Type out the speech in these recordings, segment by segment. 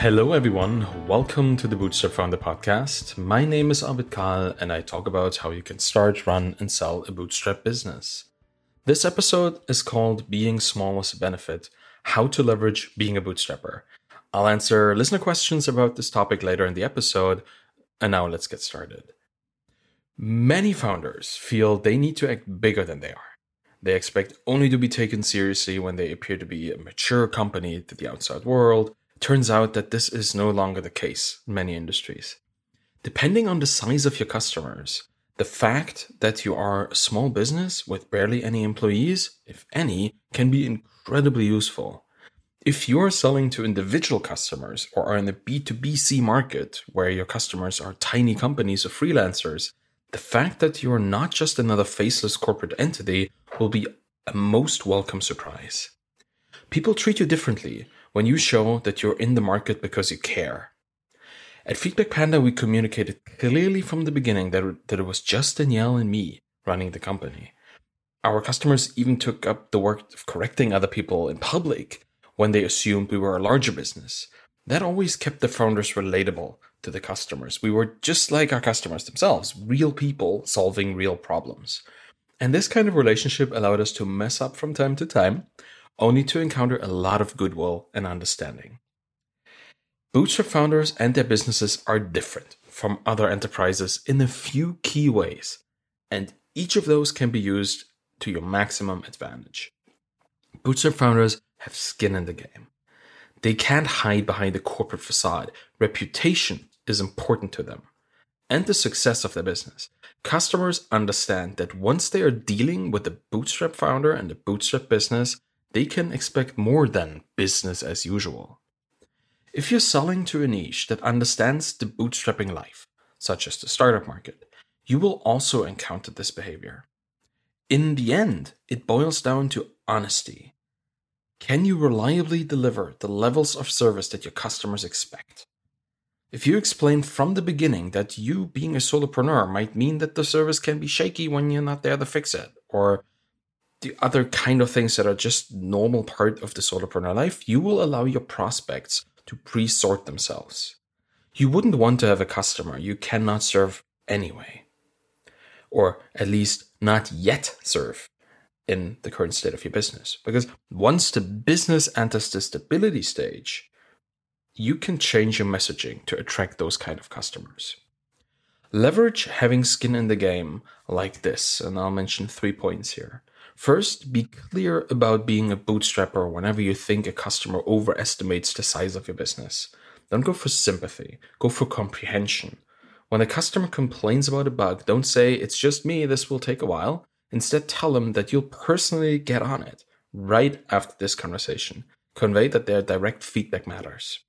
Hello everyone, welcome to the Bootstrap Founder Podcast. My name is Arvid Kahl and I talk about how you can start, run and sell a bootstrap business. This episode is called Being Small as a Benefit, How to Leverage Being a Bootstrapper. I'll answer listener questions about this topic later in the episode, and now let's get started. Many founders feel they need to act bigger than they are. They expect only to be taken seriously when they appear to be a mature company to the outside world. Turns out that this is no longer the case in many industries. Depending on the size of your customers, the fact that you are a small business with barely any employees, if any, can be incredibly useful. If you're selling to individual customers or are in the B2B market where your customers are tiny companies or freelancers, the fact that you're not just another faceless corporate entity will be a most welcome surprise. People treat you differently when you show that you're in the market because you care. At Feedback Panda, we communicated clearly from the beginning that it was just Danielle and me running the company. Our customers even took up the work of correcting other people in public when they assumed we were a larger business. That always kept the founders relatable to the customers. We were just like our customers themselves, real people solving real problems. And this kind of relationship allowed us to mess up from time to time, only to encounter a lot of goodwill and understanding. Bootstrap founders and their businesses are different from other enterprises in a few key ways, and each of those can be used to your maximum advantage. Bootstrap founders have skin in the game. They can't hide behind the corporate facade. Reputation is important to them, and the success of their business. Customers understand that once they are dealing with a bootstrap founder and a bootstrap business, they can expect more than business as usual. If you're selling to a niche that understands the bootstrapping life, such as the startup market, you will also encounter this behavior. In the end, it boils down to honesty. Can you reliably deliver the levels of service that your customers expect? If you explain from the beginning that you being a solopreneur might mean that the service can be shaky when you're not there to fix it, or the other kind of things that are just normal part of the solopreneur life, you will allow your prospects to pre-sort themselves. You wouldn't want to have a customer you cannot serve anyway, or at least not yet serve in the current state of your business. Because once the business enters the stability stage, you can change your messaging to attract those kind of customers. Leverage having skin in the game like this, and I'll mention 3 points here. First, be clear about being a bootstrapper whenever you think a customer overestimates the size of your business. Don't go for sympathy, go for comprehension. When a customer complains about a bug, don't say, "It's just me, this will take a while." Instead, tell them that you'll personally get on it right after this conversation. Convey that their direct feedback matters.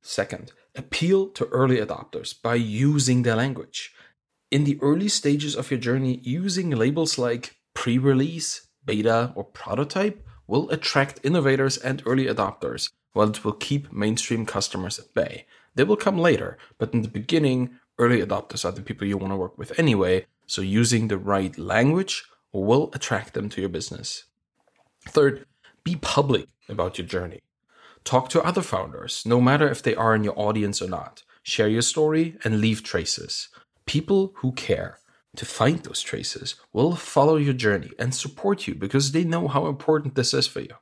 Second, appeal to early adopters by using their language. In the early stages of your journey, using labels like pre-release, beta, or prototype will attract innovators and early adopters, while it will keep mainstream customers at bay. They will come later, but in the beginning, early adopters are the people you want to work with anyway, so using the right language will attract them to your business. Third, be public about your journey. Talk to other founders, no matter if they are in your audience or not. Share your story and leave traces. People who care to find those traces will follow your journey and support you because they know how important this is for you.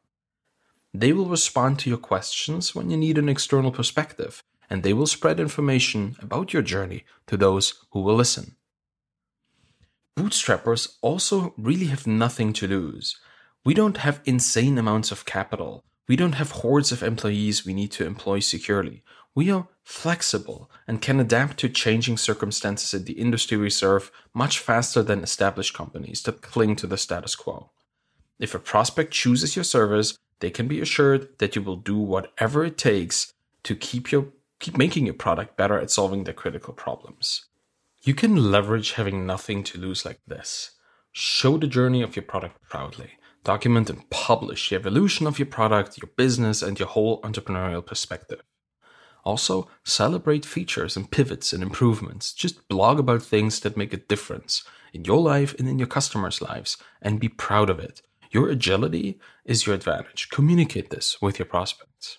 They will respond to your questions when you need an external perspective, and they will spread information about your journey to those who will listen. Bootstrappers also really have nothing to lose. We don't have insane amounts of capital. We don't have hordes of employees we need to employ securely. We are flexible and can adapt to changing circumstances in the industry we serve much faster than established companies that cling to the status quo. If a prospect chooses your service, they can be assured that you will do whatever it takes to keep making your product better at solving their critical problems. You can leverage having nothing to lose like this. Show the journey of your product proudly. Document and publish the evolution of your product, your business, and your whole entrepreneurial perspective. Also, celebrate features and pivots and improvements. Just blog about things that make a difference in your life and in your customers' lives, and be proud of it. Your agility is your advantage. Communicate this with your prospects.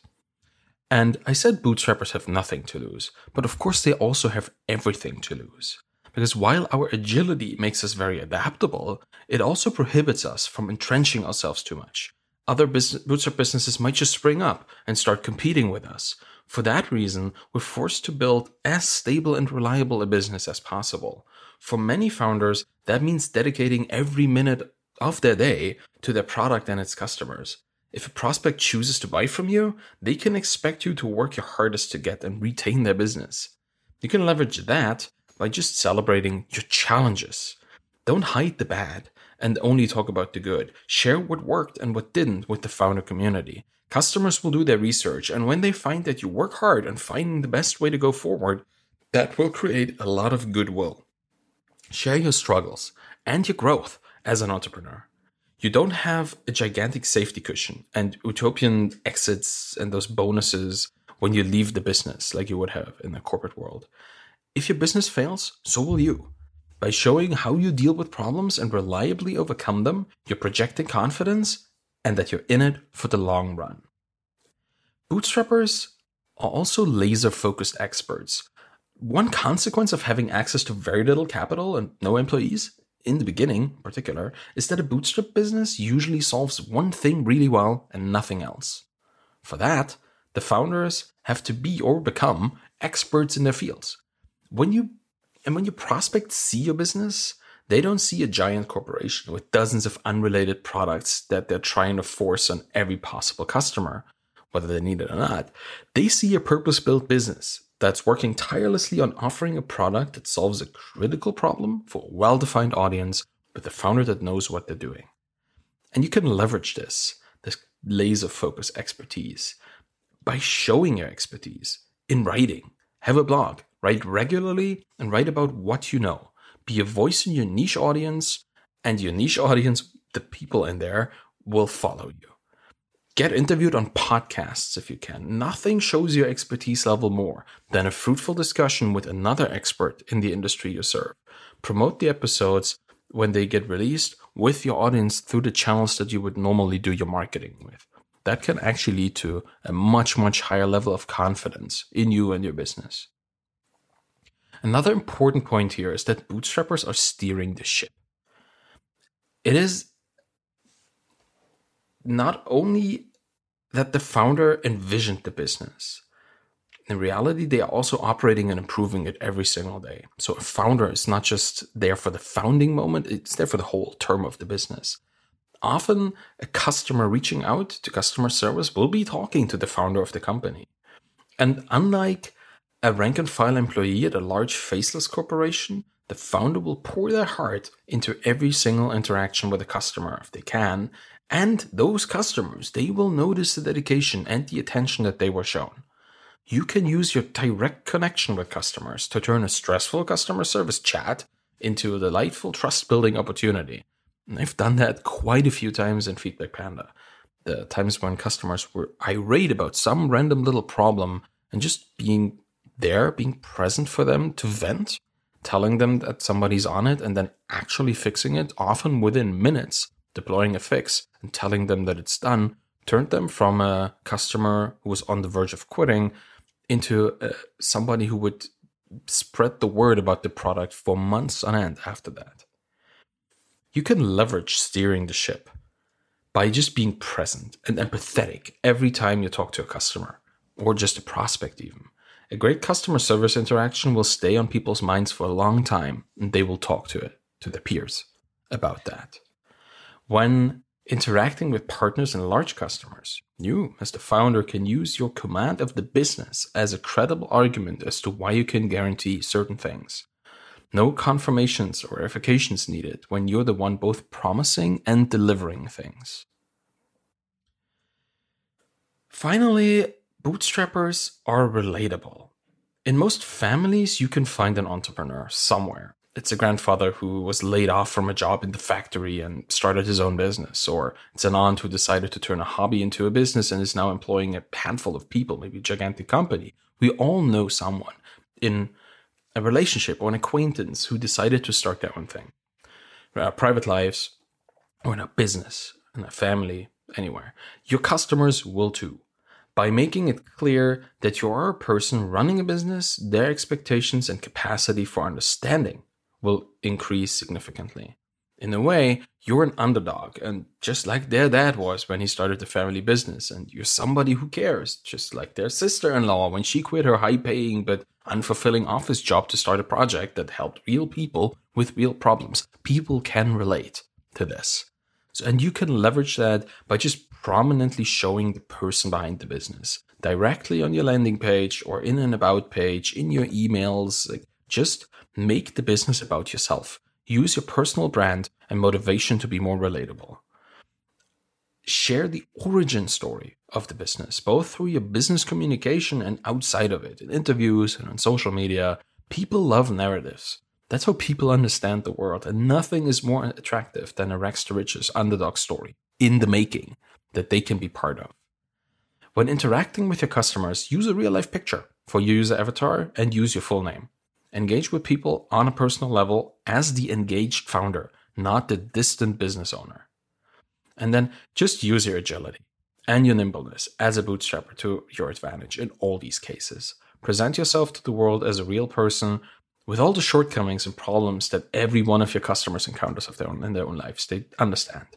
And I said bootstrappers have nothing to lose, but of course they also have everything to lose. Because while our agility makes us very adaptable, it also prohibits us from entrenching ourselves too much. Other bootstrap businesses might just spring up and start competing with us. For that reason, we're forced to build as stable and reliable a business as possible. For many founders, that means dedicating every minute of their day to their product and its customers. If a prospect chooses to buy from you, they can expect you to work your hardest to get and retain their business. You can leverage that by just celebrating your challenges. Don't hide the bad and only talk about the good. Share what worked and what didn't with the founder community. Customers will do their research, and when they find that you work hard on finding the best way to go forward, that will create a lot of goodwill. Share your struggles and your growth as an entrepreneur. You don't have a gigantic safety cushion and utopian exits and those bonuses when you leave the business like you would have in the corporate world. If your business fails, so will you. By showing how you deal with problems and reliably overcome them, you're projecting confidence and that you're in it for the long run. Bootstrappers are also laser-focused experts. One consequence of having access to very little capital and no employees, in the beginning in particular, is that a bootstrap business usually solves one thing really well and nothing else. For that, the founders have to be or become experts in their fields. When your prospects see your business, they don't see a giant corporation with dozens of unrelated products that they're trying to force on every possible customer, whether they need it or not. They see a purpose-built business that's working tirelessly on offering a product that solves a critical problem for a well-defined audience with a founder that knows what they're doing. And you can leverage this laser-focused expertise by showing your expertise in writing. Have a blog. Write regularly and write about what you know. Be a voice in your niche audience, and your niche audience, the people in there, will follow you. Get interviewed on podcasts if you can. Nothing shows your expertise level more than a fruitful discussion with another expert in the industry you serve. Promote the episodes when they get released with your audience through the channels that you would normally do your marketing with. That can actually lead to a much, much higher level of confidence in you and your business. Another important point here is that bootstrappers are steering the ship. It is not only that the founder envisioned the business. In reality, they are also operating and improving it every single day. So a founder is not just there for the founding moment, it's there for the whole term of the business. Often, a customer reaching out to customer service will be talking to the founder of the company. And unlike a rank-and-file employee at a large faceless corporation, the founder will pour their heart into every single interaction with a customer if they can, and those customers, they will notice the dedication and the attention that they were shown. You can use your direct connection with customers to turn a stressful customer service chat into a delightful trust-building opportunity. And I've done that quite a few times in Feedback Panda. The times when customers were irate about some random little problem and just being there, being present for them to vent, telling them that somebody's on it, and then actually fixing it, often within minutes, deploying a fix and telling them that it's done, turned them from a customer who was on the verge of quitting into somebody who would spread the word about the product for months on end after that. You can leverage steering the ship by just being present and empathetic every time you talk to a customer or just a prospect even. A great customer service interaction will stay on people's minds for a long time, and they will talk to their peers about that. When interacting with partners and large customers, you, as the founder, can use your command of the business as a credible argument as to why you can guarantee certain things. No confirmations or verifications needed when you're the one both promising and delivering things. Finally, bootstrappers are relatable. In most families, you can find an entrepreneur somewhere. It's a grandfather who was laid off from a job in the factory and started his own business, or it's an aunt who decided to turn a hobby into a business and is now employing a handful of people, maybe a gigantic company. We all know someone in a relationship or an acquaintance who decided to start their own thing. In our private lives, or in our business, in our family, anywhere. Your customers will too. by making it clear that you are a person running a business, their expectations and capacity for understanding will increase significantly. In a way, you're an underdog, and just like their dad was when he started the family business, and you're somebody who cares, just like their sister-in-law when she quit her high-paying but unfulfilling office job to start a project that helped real people with real problems. People can relate to this. So, and you can leverage that by just prominently showing the person behind the business, directly on your landing page or in an about page, in your emails. Like, just make the business about yourself. Use your personal brand and motivation to be more relatable. Share the origin story of the business, both through your business communication and outside of it, in interviews and on social media. People love narratives. That's how people understand the world, and nothing is more attractive than a rags to riches underdog story in the making that they can be part of. When interacting with your customers, use a real-life picture for your user avatar and use your full name. Engage with people on a personal level as the engaged founder, not the distant business owner. And then just use your agility and your nimbleness as a bootstrapper to your advantage in all these cases. Present yourself to the world as a real person with all the shortcomings and problems that every one of your customers encounters of in their own lives. They understand.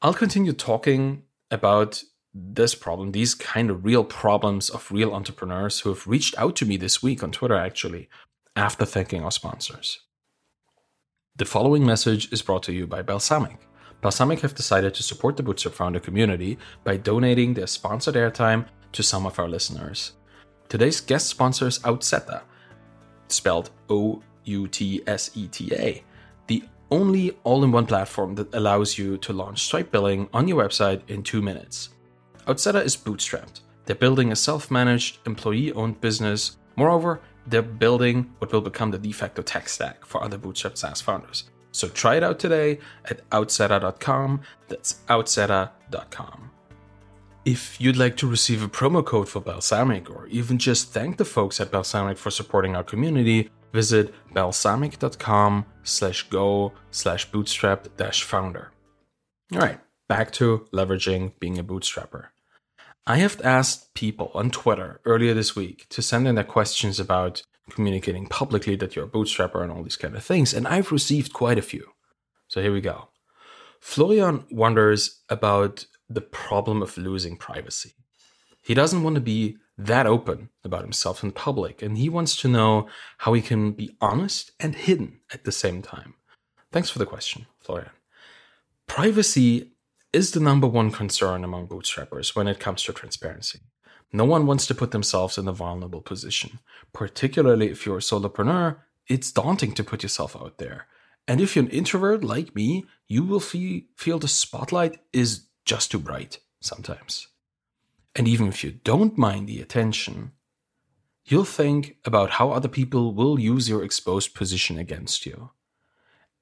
I'll continue talking about this problem, these kind of real problems of real entrepreneurs who have reached out to me this week on Twitter, actually, after thanking our sponsors. The following message is brought to you by Balsamiq. Balsamiq have decided to support the Bootstrap Founder community by donating their sponsored airtime to some of our listeners. Today's guest sponsor is Outseta, spelled Outseta, the only all-in-one platform that allows you to launch Stripe billing on your website in 2 minutes. Outseta is bootstrapped. They're building a self-managed, employee-owned business. Moreover, they're building what will become the de facto tech stack for other bootstrapped SaaS founders. So try it out today at outseta.com. That's outseta.com. If you'd like to receive a promo code for Balsamiq, or even just thank the folks at Balsamiq for supporting our community, visit balsamiq.com/go/bootstrap-founder. All right. Back to leveraging being a bootstrapper. I have asked people on Twitter earlier this week to send in their questions about communicating publicly that you're a bootstrapper and all these kind of things, and I've received quite a few. So here we go. Florian wonders about the problem of losing privacy. He doesn't want to be that open about himself in public, and he wants to know how he can be honest and hidden at the same time. Thanks for the question, Florian. Privacy is the number one concern among bootstrappers when it comes to transparency. No one wants to put themselves in a vulnerable position. Particularly if you're a solopreneur, it's daunting to put yourself out there. And if you're an introvert like me, you will feel the spotlight is just too bright sometimes. And even if you don't mind the attention, you'll think about how other people will use your exposed position against you.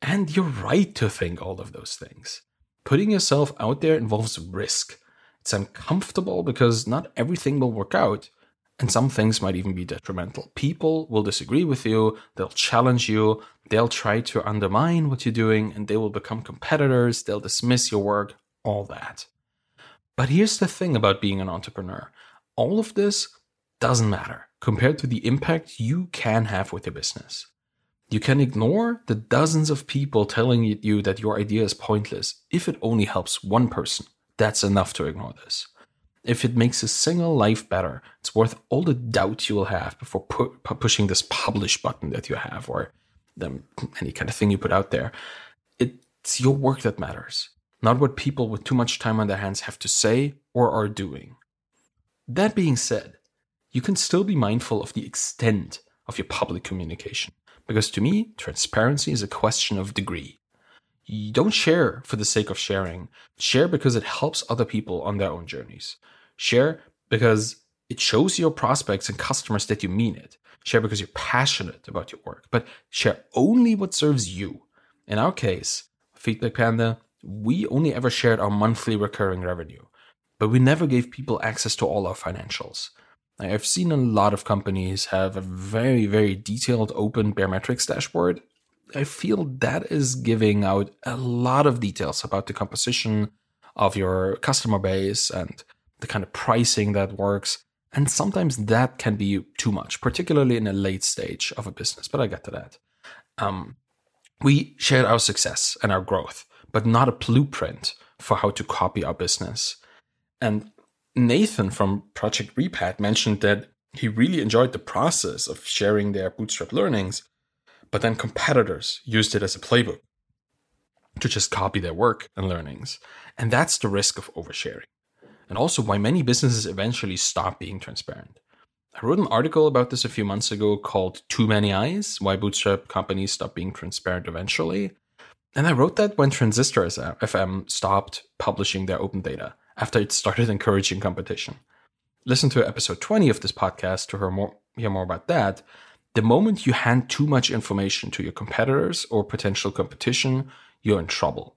And you're right to think all of those things. Putting yourself out there involves risk. It's uncomfortable because not everything will work out, and some things might even be detrimental. People will disagree with you, they'll challenge you, they'll try to undermine what you're doing, and they will become competitors, they'll dismiss your work, all that. But here's the thing about being an entrepreneur. All of this doesn't matter compared to the impact you can have with your business. You can ignore the dozens of people telling you that your idea is pointless. If it only helps one person, that's enough to ignore this. If it makes a single life better, it's worth all the doubt you will have before pushing this publish button that you have, or any kind of thing you put out there. It's your work that matters, not what people with too much time on their hands have to say or are doing. That being said, you can still be mindful of the extent of your public communication. Because to me, transparency is a question of degree. You don't share for the sake of sharing. Share because it helps other people on their own journeys. Share because it shows your prospects and customers that you mean it. Share because you're passionate about your work. But share only what serves you. In our case, Feedback Panda, we only ever shared our monthly recurring revenue. But we never gave people access to all our financials. I've seen a lot of companies have a very, very detailed open bare metrics dashboard. I feel that is giving out a lot of details about the composition of your customer base and the kind of pricing that works. And sometimes that can be too much, particularly in a late stage of a business. But I get to that. We shared our success and our growth, but not a blueprint for how to copy our business. And Nathan from Project Repat mentioned that he really enjoyed the process of sharing their bootstrap learnings, but then competitors used it as a playbook to just copy their work and learnings. And that's the risk of oversharing. And also why many businesses eventually stop being transparent. I wrote an article about this a few months ago called Too Many Eyes, Why Bootstrap Companies Stop Being Transparent Eventually. And I wrote that when Transistor FM stopped publishing their open data after it started encouraging competition. Listen to episode 20 of this podcast to hear more about that. The moment you hand too much information to your competitors or potential competition, you're in trouble.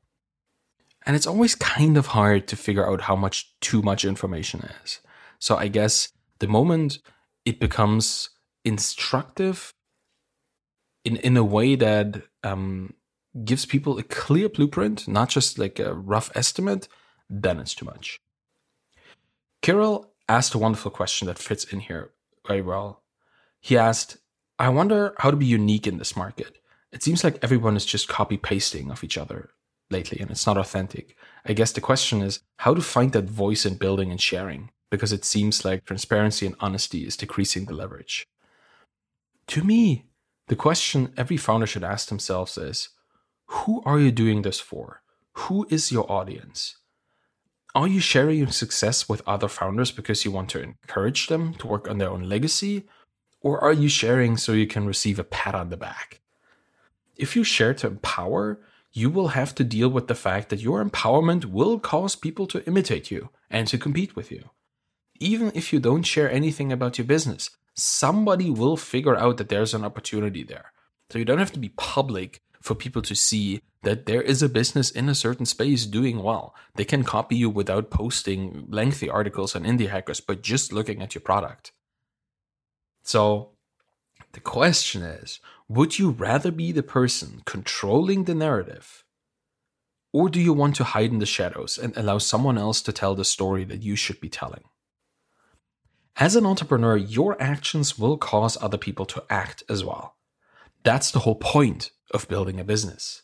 And it's always kind of hard to figure out how much too much information is. So I guess the moment it becomes instructive in a way that gives people a clear blueprint, not just like a rough estimate, then it's too much. Kirill asked a wonderful question that fits in here very well. He asked, I wonder how to be unique in this market. It seems like everyone is just copy-pasting of each other lately, and it's not authentic. I guess the question is how to find that voice in building and sharing, because it seems like transparency and honesty is decreasing the leverage. To me, the question every founder should ask themselves is, who are you doing this for? Who is your audience? Are you sharing your success with other founders because you want to encourage them to work on their own legacy? Or are you sharing so you can receive a pat on the back? If you share to empower, you will have to deal with the fact that your empowerment will cause people to imitate you and to compete with you. Even if you don't share anything about your business, somebody will figure out that there's an opportunity there. So you don't have to be public for people to see that there is a business in a certain space doing well. They can copy you without posting lengthy articles on indie hackers, but just looking at your product. So the question is, would you rather be the person controlling the narrative, or do you want to hide in the shadows and allow someone else to tell the story that you should be telling? As an entrepreneur, your actions will cause other people to act as well. That's the whole point of building a business.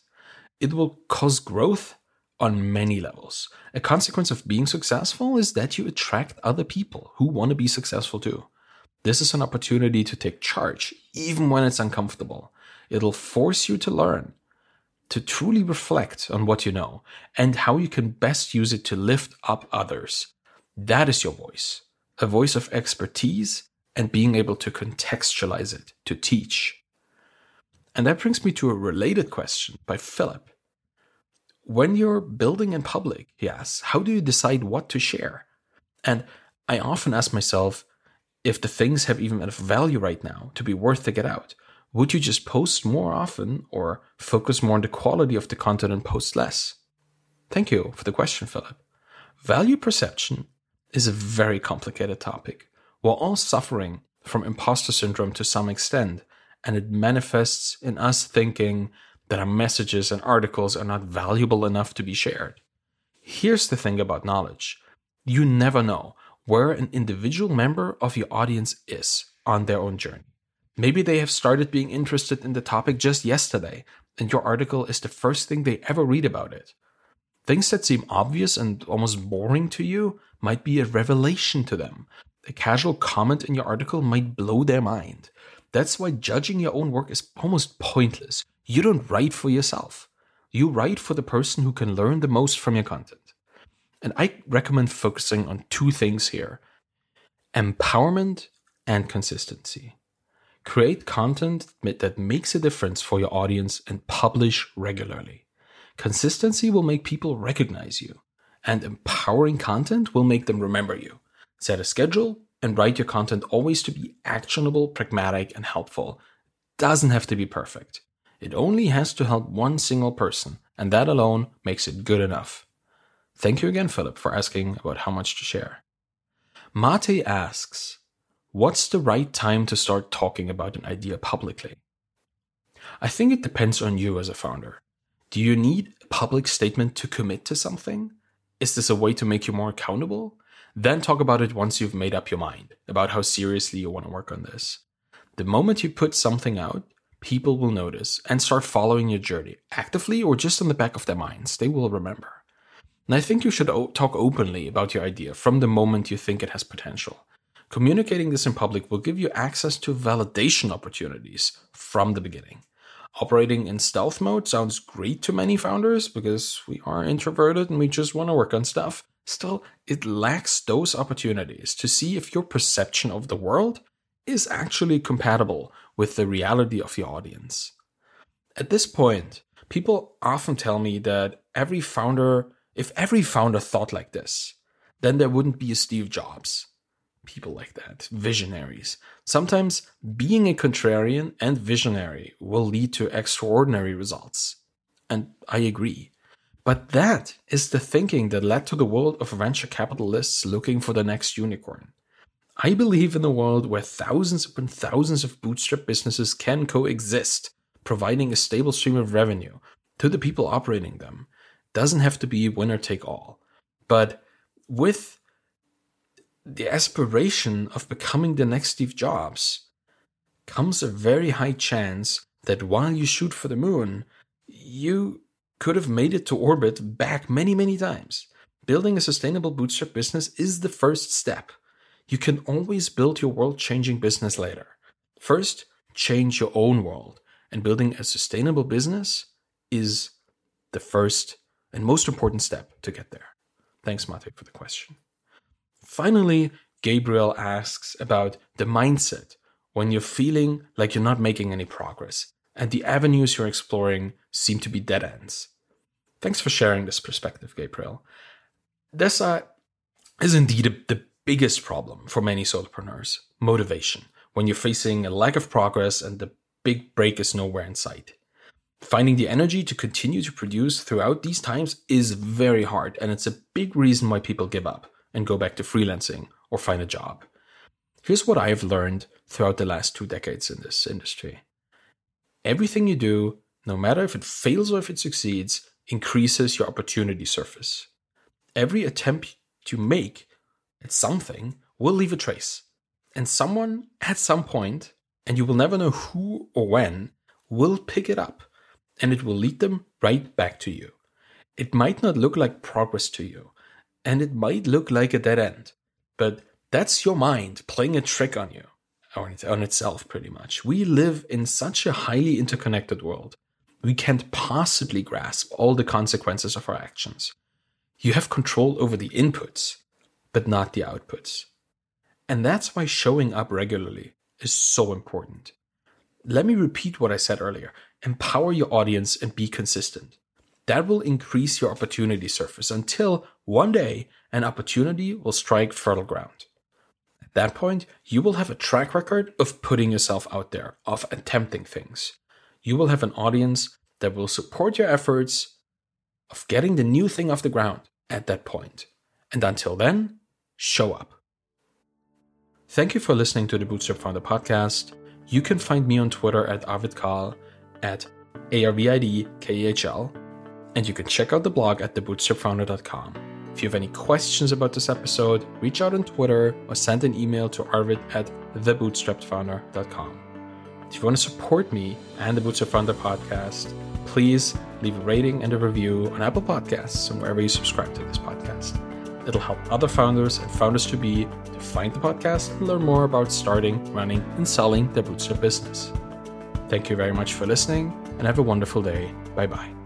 It will cause growth on many levels. A consequence of being successful is that you attract other people who want to be successful too. This is an opportunity to take charge, even when it's uncomfortable. It'll force you to learn, to truly reflect on what you know, and how you can best use it to lift up others. That is your voice, a voice of expertise and being able to contextualize it, to teach. And that brings me to a related question by Philip. When you're building in public, he asks, how do you decide what to share? And I often ask myself, if the things have even enough value right now to be worth to get out, would you just post more often or focus more on the quality of the content and post less? Thank you for the question, Philip. Value perception is a very complicated topic. We're all suffering from imposter syndrome to some extent, and it manifests in us thinking that our messages and articles are not valuable enough to be shared. Here's the thing about knowledge. You never know where an individual member of your audience is on their own journey. Maybe they have started being interested in the topic just yesterday, and your article is the first thing they ever read about it. Things that seem obvious and almost boring to you might be a revelation to them. A casual comment in your article might blow their mind. That's why judging your own work is almost pointless. You don't write for yourself. You write for the person who can learn the most from your content. And I recommend focusing on two things here: empowerment and consistency. Create content that makes a difference for your audience and publish regularly. Consistency will make people recognize you, and empowering content will make them remember you. Set a schedule and write your content always to be actionable, pragmatic, and helpful. Doesn't have to be perfect. It only has to help one single person, and that alone makes it good enough. Thank you again, Philip, for asking about how much to share. Matej asks, what's the right time to start talking about an idea publicly? I think it depends on you as a founder. Do you need a public statement to commit to something? Is this a way to make you more accountable? Then talk about it once you've made up your mind about how seriously you want to work on this. The moment you put something out, people will notice and start following your journey actively or just on the back of their minds. They will remember. And I think you should talk openly about your idea from the moment you think it has potential. Communicating this in public will give you access to validation opportunities from the beginning. Operating in stealth mode sounds great to many founders because we are introverted and we just want to work on stuff. Still, it lacks those opportunities to see if your perception of the world is actually compatible with the reality of your audience. At this point, people often tell me that if every founder thought like this, then there wouldn't be a Steve Jobs. People like that, visionaries. Sometimes being a contrarian and visionary will lead to extraordinary results. And I agree. But that is the thinking that led to the world of venture capitalists looking for the next unicorn. I believe in a world where thousands upon thousands of bootstrap businesses can coexist, providing a stable stream of revenue to the people operating them. Doesn't have to be winner take all. But with the aspiration of becoming the next Steve Jobs comes a very high chance that while you shoot for the moon, you could have made it to orbit back many, many times. Building a sustainable bootstrap business is the first step. You can always build your world-changing business later. First, change your own world. And building a sustainable business is the first and most important step to get there. Thanks, Matej, for the question. Finally, Gabriel asks about the mindset when you're feeling like you're not making any progress and the avenues you're exploring seem to be dead ends. Thanks for sharing this perspective, Gabriel. This is indeed the biggest problem for many solopreneurs, motivation, when you're facing a lack of progress and the big break is nowhere in sight. Finding the energy to continue to produce throughout these times is very hard, and it's a big reason why people give up and go back to freelancing or find a job. Here's what I've learned throughout the last 2 decades in this industry. Everything you do, no matter if it fails or if it succeeds, increases your opportunity surface. Every attempt you make at something will leave a trace. And someone at some point, and you will never know who or when, will pick it up. And it will lead them right back to you. It might not look like progress to you, and it might look like a dead end, but that's your mind playing a trick on you, on itself pretty much. We live in such a highly interconnected world. We can't possibly grasp all the consequences of our actions. You have control over the inputs, but not the outputs. And that's why showing up regularly is so important. Let me repeat what I said earlier. Empower your audience and be consistent. That will increase your opportunity surface until one day an opportunity will strike fertile ground. At that point, you will have a track record of putting yourself out there, of attempting things. You will have an audience that will support your efforts of getting the new thing off the ground at that point. And until then, show up. Thank you for listening to the Bootstrap Founder Podcast. You can find me on Twitter at Arvid Kahl, at ARVIDKEHL, and you can check out the blog at thebootstrapfounder.com. If you have any questions about this episode, reach out on Twitter or send an email to arvid at thebootstrapfounder.com. If you want to support me and the Bootstrap Founder Podcast, please leave a rating and a review on Apple Podcasts and wherever you subscribe to this podcast. It'll help other founders and founders-to-be to find the podcast and learn more about starting, running, and selling their bootstrap business. Thank you very much for listening, and have a wonderful day. Bye-bye.